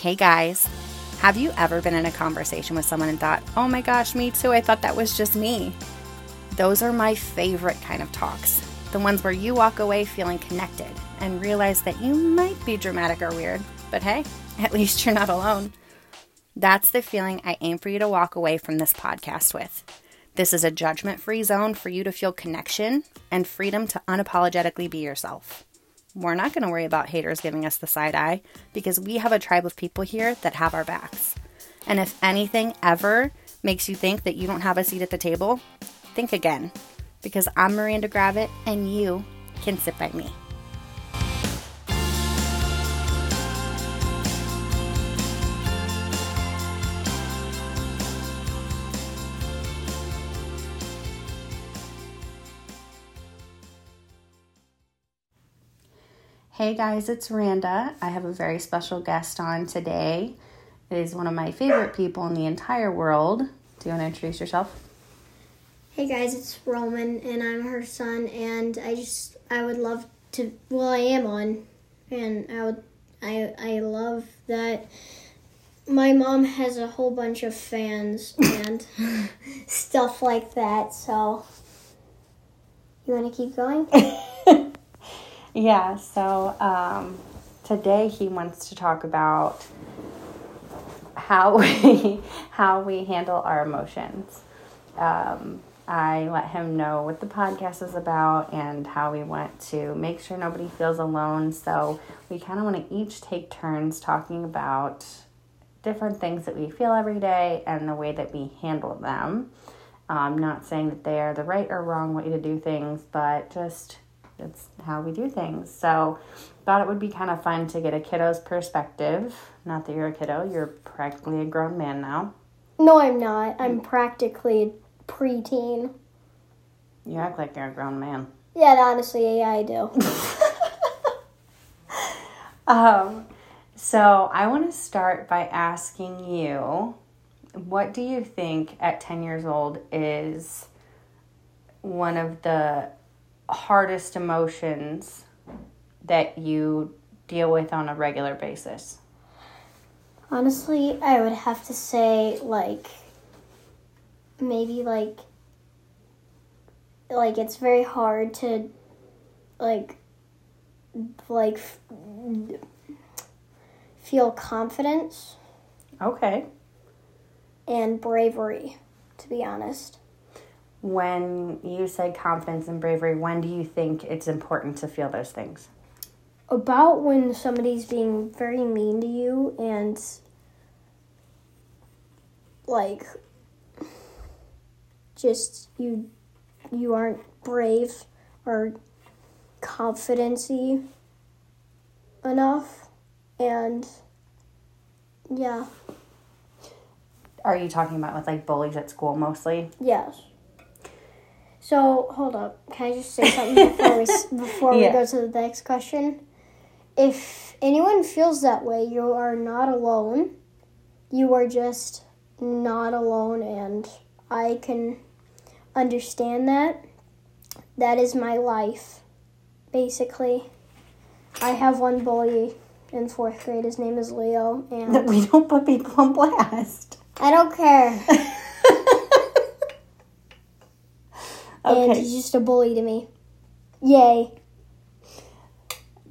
Hey guys, have you ever been in a conversation with someone and thought, oh my gosh, me too, I thought that was just me? Those are my favorite kind of talks. The ones where you walk away feeling connected and realize that you might be dramatic or weird, but hey, at least you're not alone. That's the feeling I aim for you to walk away from this podcast with. This is a judgment-free zone for you to feel connection and freedom to unapologetically be yourself. We're not going to worry about haters giving us the side eye because we have a tribe of people here that have our backs. And if anything ever makes you think that you don't have a seat at the table, think again. Because I'm Miranda Gravitt, and you can sit by me. Hey guys, it's Randa. I have a very special guest on today. It is one of my favorite people in the entire world. Do you want to introduce yourself? Hey guys, it's Roman, and I'm her son, and I would love to, well, I am on, and I love that my mom has a whole bunch of fans and stuff like that, so you want to keep going? Yeah, so today he wants to talk about how we handle our emotions. I let him know what the podcast is about and how we want to make sure nobody feels alone. So we kind of want to each take turns talking about different things that we feel every day and the way that we handle them. I'm not saying that they are the right or wrong way to do things, but just it's how we do things. So thought it would be kind of fun to get a kiddo's perspective. Not that you're a kiddo. You're practically a grown man now. No, I'm not. I'm practically preteen. You act like you're a grown man. Yeah, honestly, yeah, I do. So I want to start by asking you, what do you think at 10 years old is one of the hardest emotions that you deal with on a regular basis? Honestly, I would have to say, maybe it's very hard to, feel confidence. Okay. And bravery, to be honest. When you said confidence and bravery, when do you think it's important to feel those things? About when somebody's being very mean to you and, just you aren't brave or confident-y enough, and yeah. Are you talking about with bullies at school mostly? Yes. So hold up, can I just say something before we go to the next question? If anyone feels that way, you are not alone. You are just not alone, and I can understand that. That is my life, basically. I have one bully in 4th grade. His name is Leo, and we don't put people on blast. I don't care. Okay. And he's just a bully to me. Yay.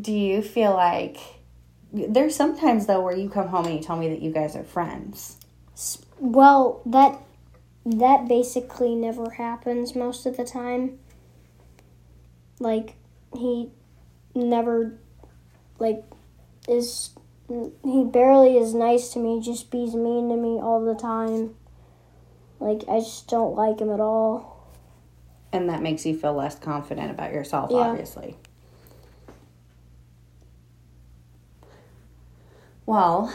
Do you feel like there's sometimes though where you come home and you tell me that you guys are friends? Well, that basically never happens most of the time. He barely is nice to me, just bees mean to me all the time. I just don't like him at all. And that makes you feel less confident about yourself, yeah. Obviously. Well,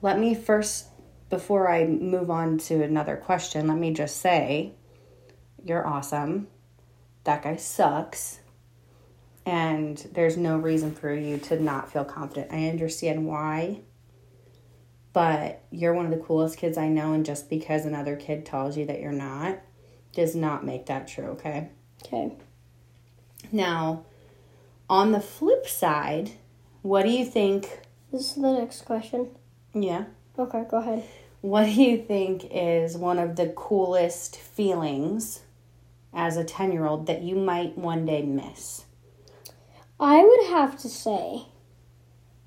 let me first, before I move on to another question, let me just say, you're awesome. That guy sucks. And there's no reason for you to not feel confident. I understand why. But you're one of the coolest kids I know. And just because another kid tells you that you're not, does not make that true, okay? Okay. Now, on the flip side, what do you think? This is the next question. Yeah. Okay, go ahead. What do you think is one of the coolest feelings as a 10-year-old that you might one day miss? I would have to say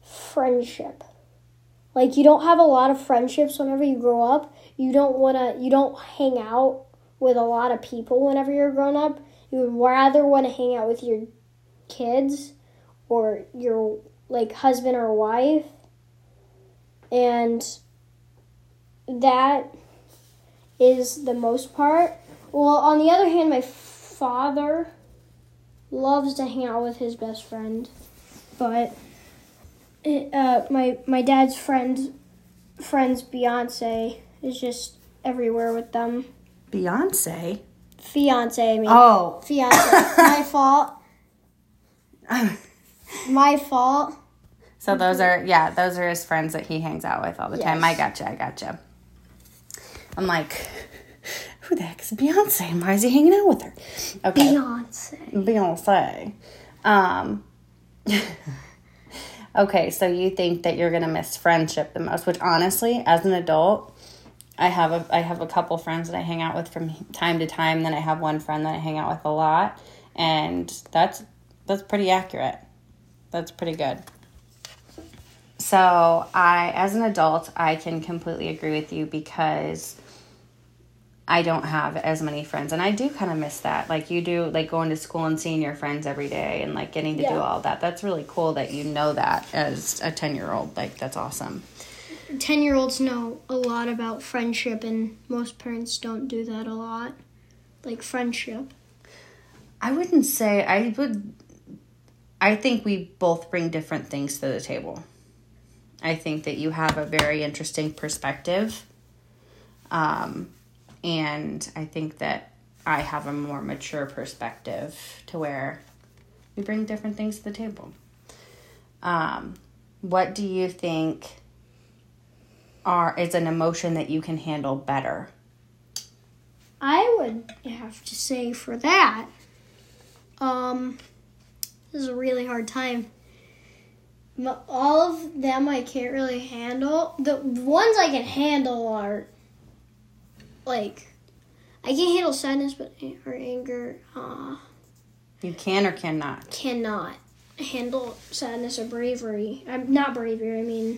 friendship. Like, you don't have a lot of friendships whenever you grow up. You don't hang out with a lot of people whenever you're grown up. You would rather want to hang out with your kids or your, like, husband or wife. And that is the most part. Well, on the other hand, my father loves to hang out with his best friend, but my dad's friend's Beyonce is just everywhere with them. Beyonce? Fiance, I mean. Oh. Fiance. My fault. My fault. So those are his friends that he hangs out with all the time. I gotcha. I'm like, who the heck is Beyonce? And why is he hanging out with her? Okay. Beyonce. Okay, so you think that you're going to miss friendship the most, which honestly, as an adult, I have a couple friends that I hang out with from time to time. Then I have one friend that I hang out with a lot. And that's pretty accurate. That's pretty good. So as an adult, I can completely agree with you because I don't have as many friends. And I do kind of miss that. Like you do, like going to school and seeing your friends every day and like getting to do all that. That's really cool that you know that as a 10-year-old. Like that's awesome. 10-year-olds know a lot about friendship and most parents don't do that a lot. Like friendship. I think we both bring different things to the table. I think that you have a very interesting perspective. And I think that I have a more mature perspective to where we bring different things to the table. What do you think is an emotion that you can handle better? I would have to say for that, this is a really hard time. All of them I can't really handle. The ones I can handle are like, I can't handle sadness or anger. You can or cannot? Cannot handle sadness or bravery. Not bravery, I mean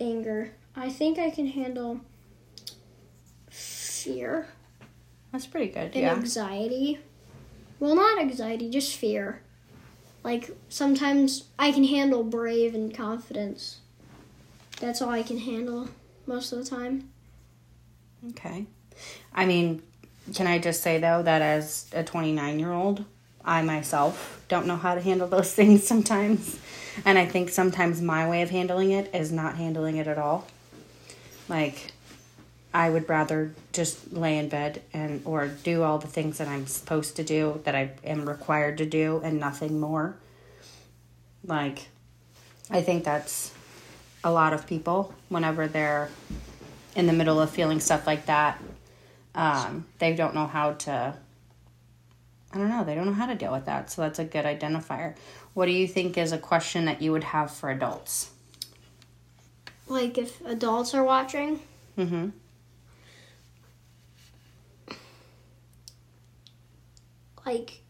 anger. I think I can handle fear. That's pretty good, and anxiety. Well, not anxiety, just fear. Like, sometimes I can handle brave and confidence. That's all I can handle most of the time. Okay. I mean, can I just say, though, that as a 29-year-old, I myself don't know how to handle those things sometimes. And I think sometimes my way of handling it is not handling it at all. Like, I would rather just lay in bed or do all the things that I'm supposed to do, that I am required to do, and nothing more. Like, I think that's a lot of people whenever they're in the middle of feeling stuff like that. They don't know how to, they don't know how to deal with that. So that's a good identifier. What do you think is a question that you would have for adults? Like if adults are watching? Mm-hmm. Like,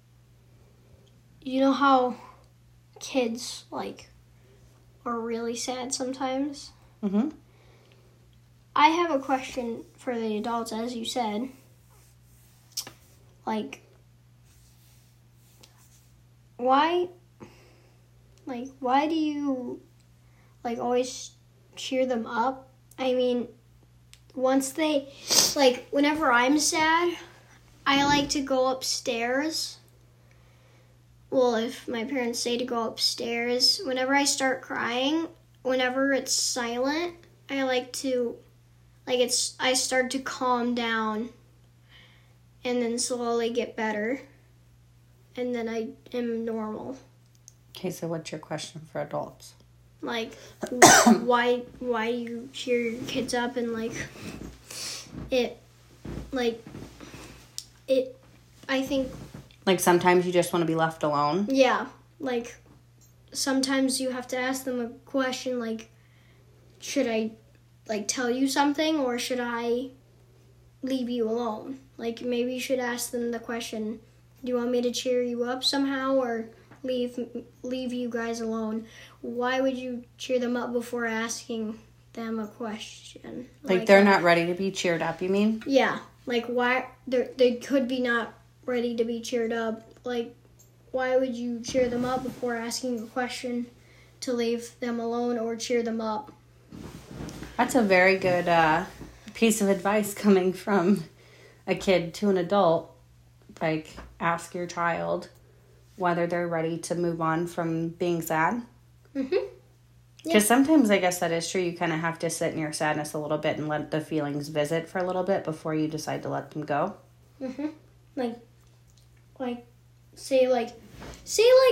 you know how kids, like, are really sad sometimes? Mm-hmm. I have a question for the adults, as you said. Like, why do you, like, always cheer them up? I mean, once they, like, whenever I'm sad, I like to go upstairs. Well, if my parents say to go upstairs, whenever I start crying, whenever it's silent, I like to... I start to calm down and then slowly get better. And then I am normal. Okay, so what's your question for adults? Like, why do you cheer your kids up and, I think... Like, sometimes you just want to be left alone? Yeah. Like, sometimes you have to ask them a question, like, should I like, tell you something, or should I leave you alone? Like, maybe you should ask them the question, do you want me to cheer you up somehow, or leave you guys alone? Why would you cheer them up before asking them a question? Like they're not ready to be cheered up, you mean? Yeah. Like, why they could be not ready to be cheered up. Like, why would you cheer them up before asking a question to leave them alone or cheer them up? That's a very good piece of advice coming from a kid to an adult. Like, ask your child whether they're ready to move on from being sad. Mm-hmm. Because sometimes, I guess that is true. You kind of have to sit in your sadness a little bit and let the feelings visit for a little bit before you decide to let them go. Mm-hmm. Like, say,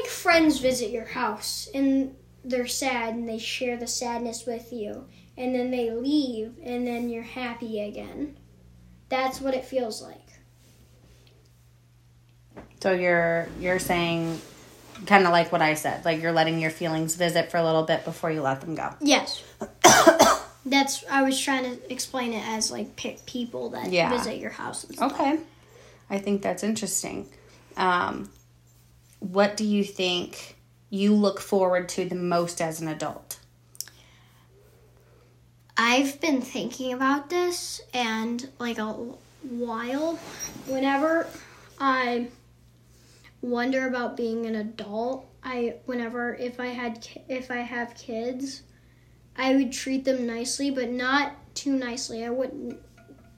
friends visit your house, and they're sad, and they share the sadness with you, and then they leave, and then you're happy again. That's what it feels like. So you're saying... kind of like what I said, like you're letting your feelings visit for a little bit before you let them go. Yes. I was trying to explain it as like people that visit your house and stuff. Okay. I think that's interesting. What do you think you look forward to the most as an adult? I've been thinking about this and like a while. Whenever I... wonder about being an adult, if I have kids, I would treat them nicely, but not too nicely. I wouldn't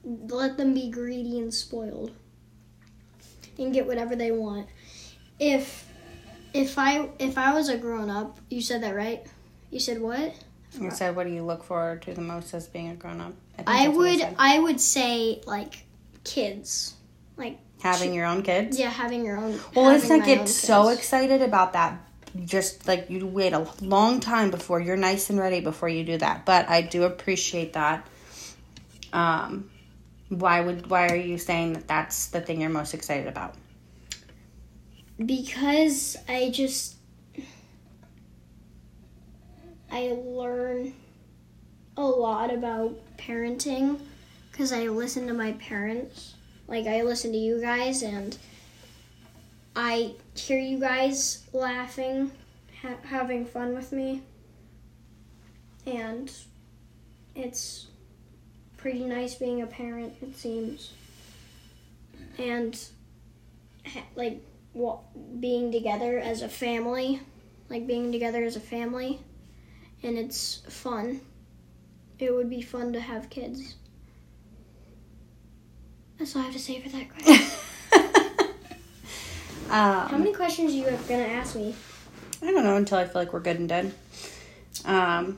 let them be greedy and spoiled and get whatever they want. If I was a grown-up, you said that, right? You said what? I said, what do you look forward to the most as being a grown-up? I would say like kids. Like having your own kids? Yeah, having your own. Well, let's not get so excited about that. Just, like, you wait a long time before you're nice and ready before you do that. But I do appreciate that. Why are you saying that that's the thing you're most excited about? Because I learn a lot about parenting because I listen to my parents. Like, I listen to you guys, and I hear you guys laughing, having fun with me. And it's pretty nice being a parent, it seems. And, being together as a family. And it's fun. It would be fun to have kids. That's all I have to say for that question. How many questions are you going to ask me? I don't know until I feel like we're good and done. I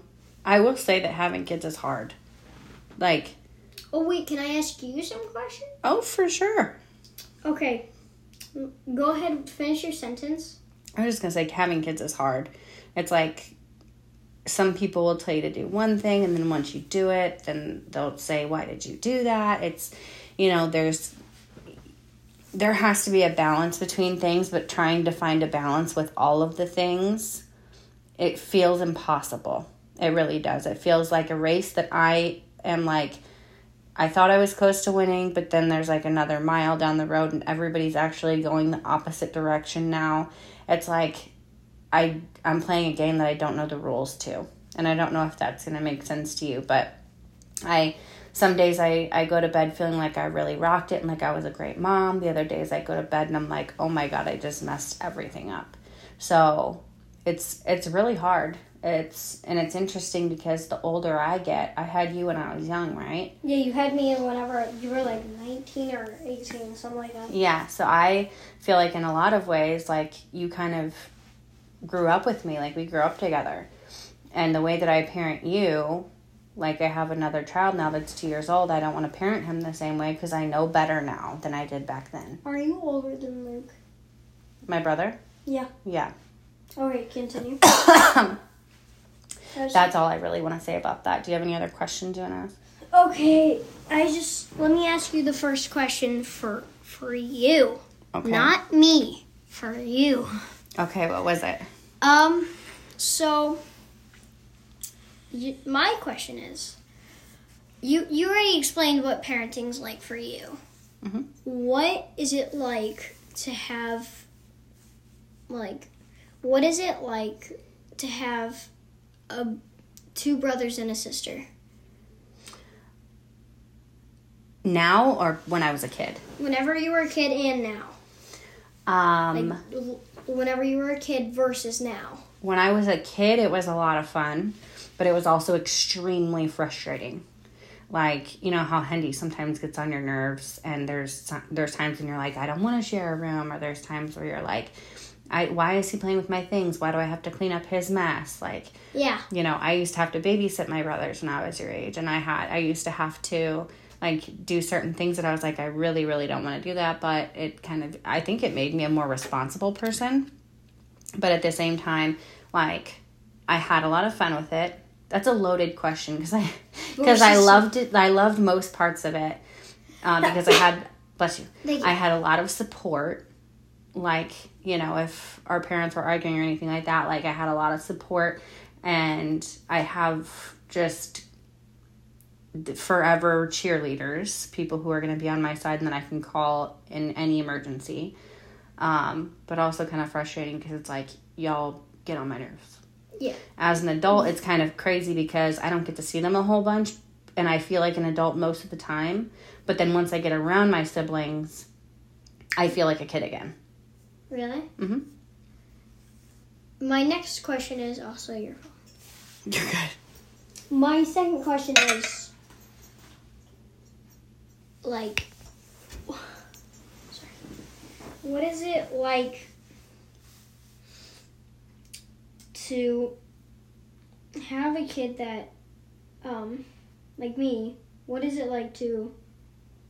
will say that having kids is hard. Like... oh, wait. Can I ask you some questions? Oh, for sure. Okay. Go ahead and finish your sentence. I was just going to say having kids is hard. It's like... some people will tell you to do one thing, and then once you do it, then they'll say, why did you do that? It's... you know, there has to be a balance between things, but trying to find a balance with all of the things, it feels impossible. It really does. It feels like a race that I am like, I thought I was close to winning, but then there's like another mile down the road and everybody's actually going the opposite direction now. It's like I'm playing a game that I don't know the rules to, and I don't know if that's going to make sense to you, but some days I go to bed feeling like I really rocked it and like I was a great mom. The other days I go to bed and I'm like, oh my God, I just messed everything up. So it's really hard. It's interesting because the older I get, I had you when I was young, right? Yeah, you had me whenever you were like 19 or 18, something like that. Yeah, so I feel like in a lot of ways, like you kind of grew up with me, like we grew up together. And the way that I parent you... like, I have another child now that's 2 years old. I don't want to parent him the same way because I know better now than I did back then. Are you older than Luke? My brother? Yeah. Yeah. All right, continue. That's all I really want to say about that. Do you have any other questions you want to ask? Okay, let me ask you the first question for you. Okay. Not me, for you. Okay, what was it? My question is, You already explained what parenting's like for you. Mm-hmm. What is it like to have, two brothers and a sister? Now or when I was a kid? Whenever you were a kid and now. Whenever you were a kid versus now. When I was a kid, it was a lot of fun, but it was also extremely frustrating. Like, you know how Hendy sometimes gets on your nerves, and there's times when you're like, I don't want to share a room, or there's times where you're like, why is he playing with my things? Why do I have to clean up his mess? Like, yeah, you know, I used to have to babysit my brothers when I was your age, and I used to have to do certain things that I was like, I really, really don't want to do that, but it kind of, I think it made me a more responsible person. But at the same time, I had a lot of fun with it. That's a loaded question because I loved it. I loved most parts of it because I had, bless you, I had a lot of support. Like, you know, if our parents were arguing or anything like that, I had a lot of support, and I have just forever cheerleaders, people who are going to be on my side and that I can call in any emergency. But also kind of frustrating because it's like, y'all get on my nerves. Yeah. As an adult, it's kind of crazy because I don't get to see them a whole bunch, and I feel like an adult most of the time. But then once I get around my siblings, I feel like a kid again. Really? Mm-hmm. My next question is also your fault. You're good. My second question is, what is it like to have a kid that, like me, what is it like to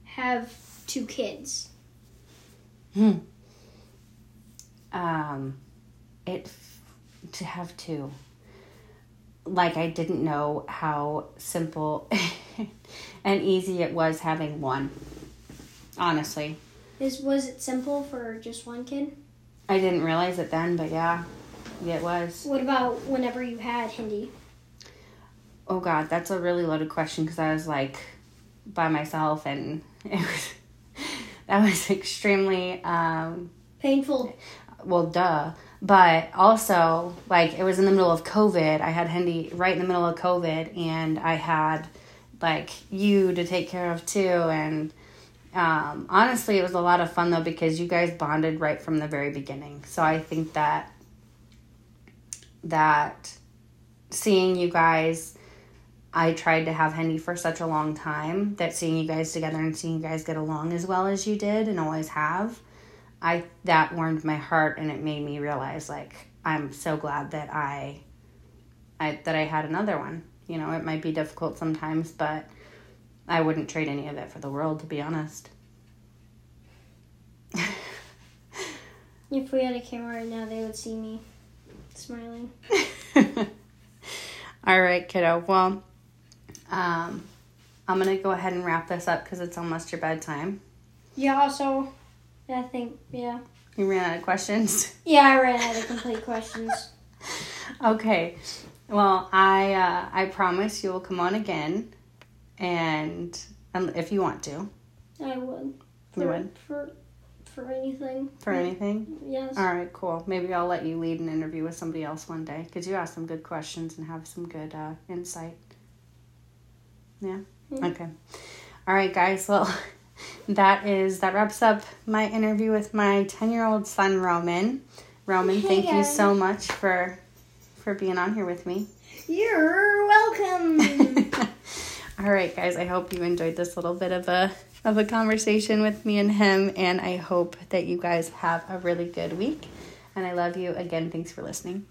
have two kids? To have two. I didn't know how simple and easy it was having one, honestly. Was it simple for just one kid? I didn't realize it then, but yeah, it was. What about whenever you had Hendy? Oh, God, that's a really loaded question because I was, by myself, and that was extremely... painful. Well, duh. But also, it was in the middle of COVID. I had Hendy right in the middle of COVID, and I had, you to take care of, too, and... honestly, it was a lot of fun, though, because you guys bonded right from the very beginning. So I think that seeing you guys, I tried to have Hendy for such a long time that seeing you guys together and seeing you guys get along as well as you did and always have, that warmed my heart, and it made me realize, I'm so glad that I had another one. You know, it might be difficult sometimes, but... I wouldn't trade any of it for the world, to be honest. If we had a camera right now, they would see me smiling. All right, kiddo. Well, I'm going to go ahead and wrap this up because it's almost your bedtime. Yeah, so I think, yeah. You ran out of questions? Yeah, I ran out of complete questions. Okay. Well, I promise you will come on again. And if you want to. I would. You would? For anything. For anything? Yes. All right, cool. Maybe I'll let you lead an interview with somebody else one day, because you asked some good questions and have some good insight. Yeah? Mm-hmm. Okay. All right, guys. Well, that wraps up my interview with my 10-year-old son, Roman. Roman, hey, thank you so much for being on here with me. You're welcome. All right, guys, I hope you enjoyed this little bit of a conversation with me and him, and I hope that you guys have a really good week, and I love you. Again, thanks for listening.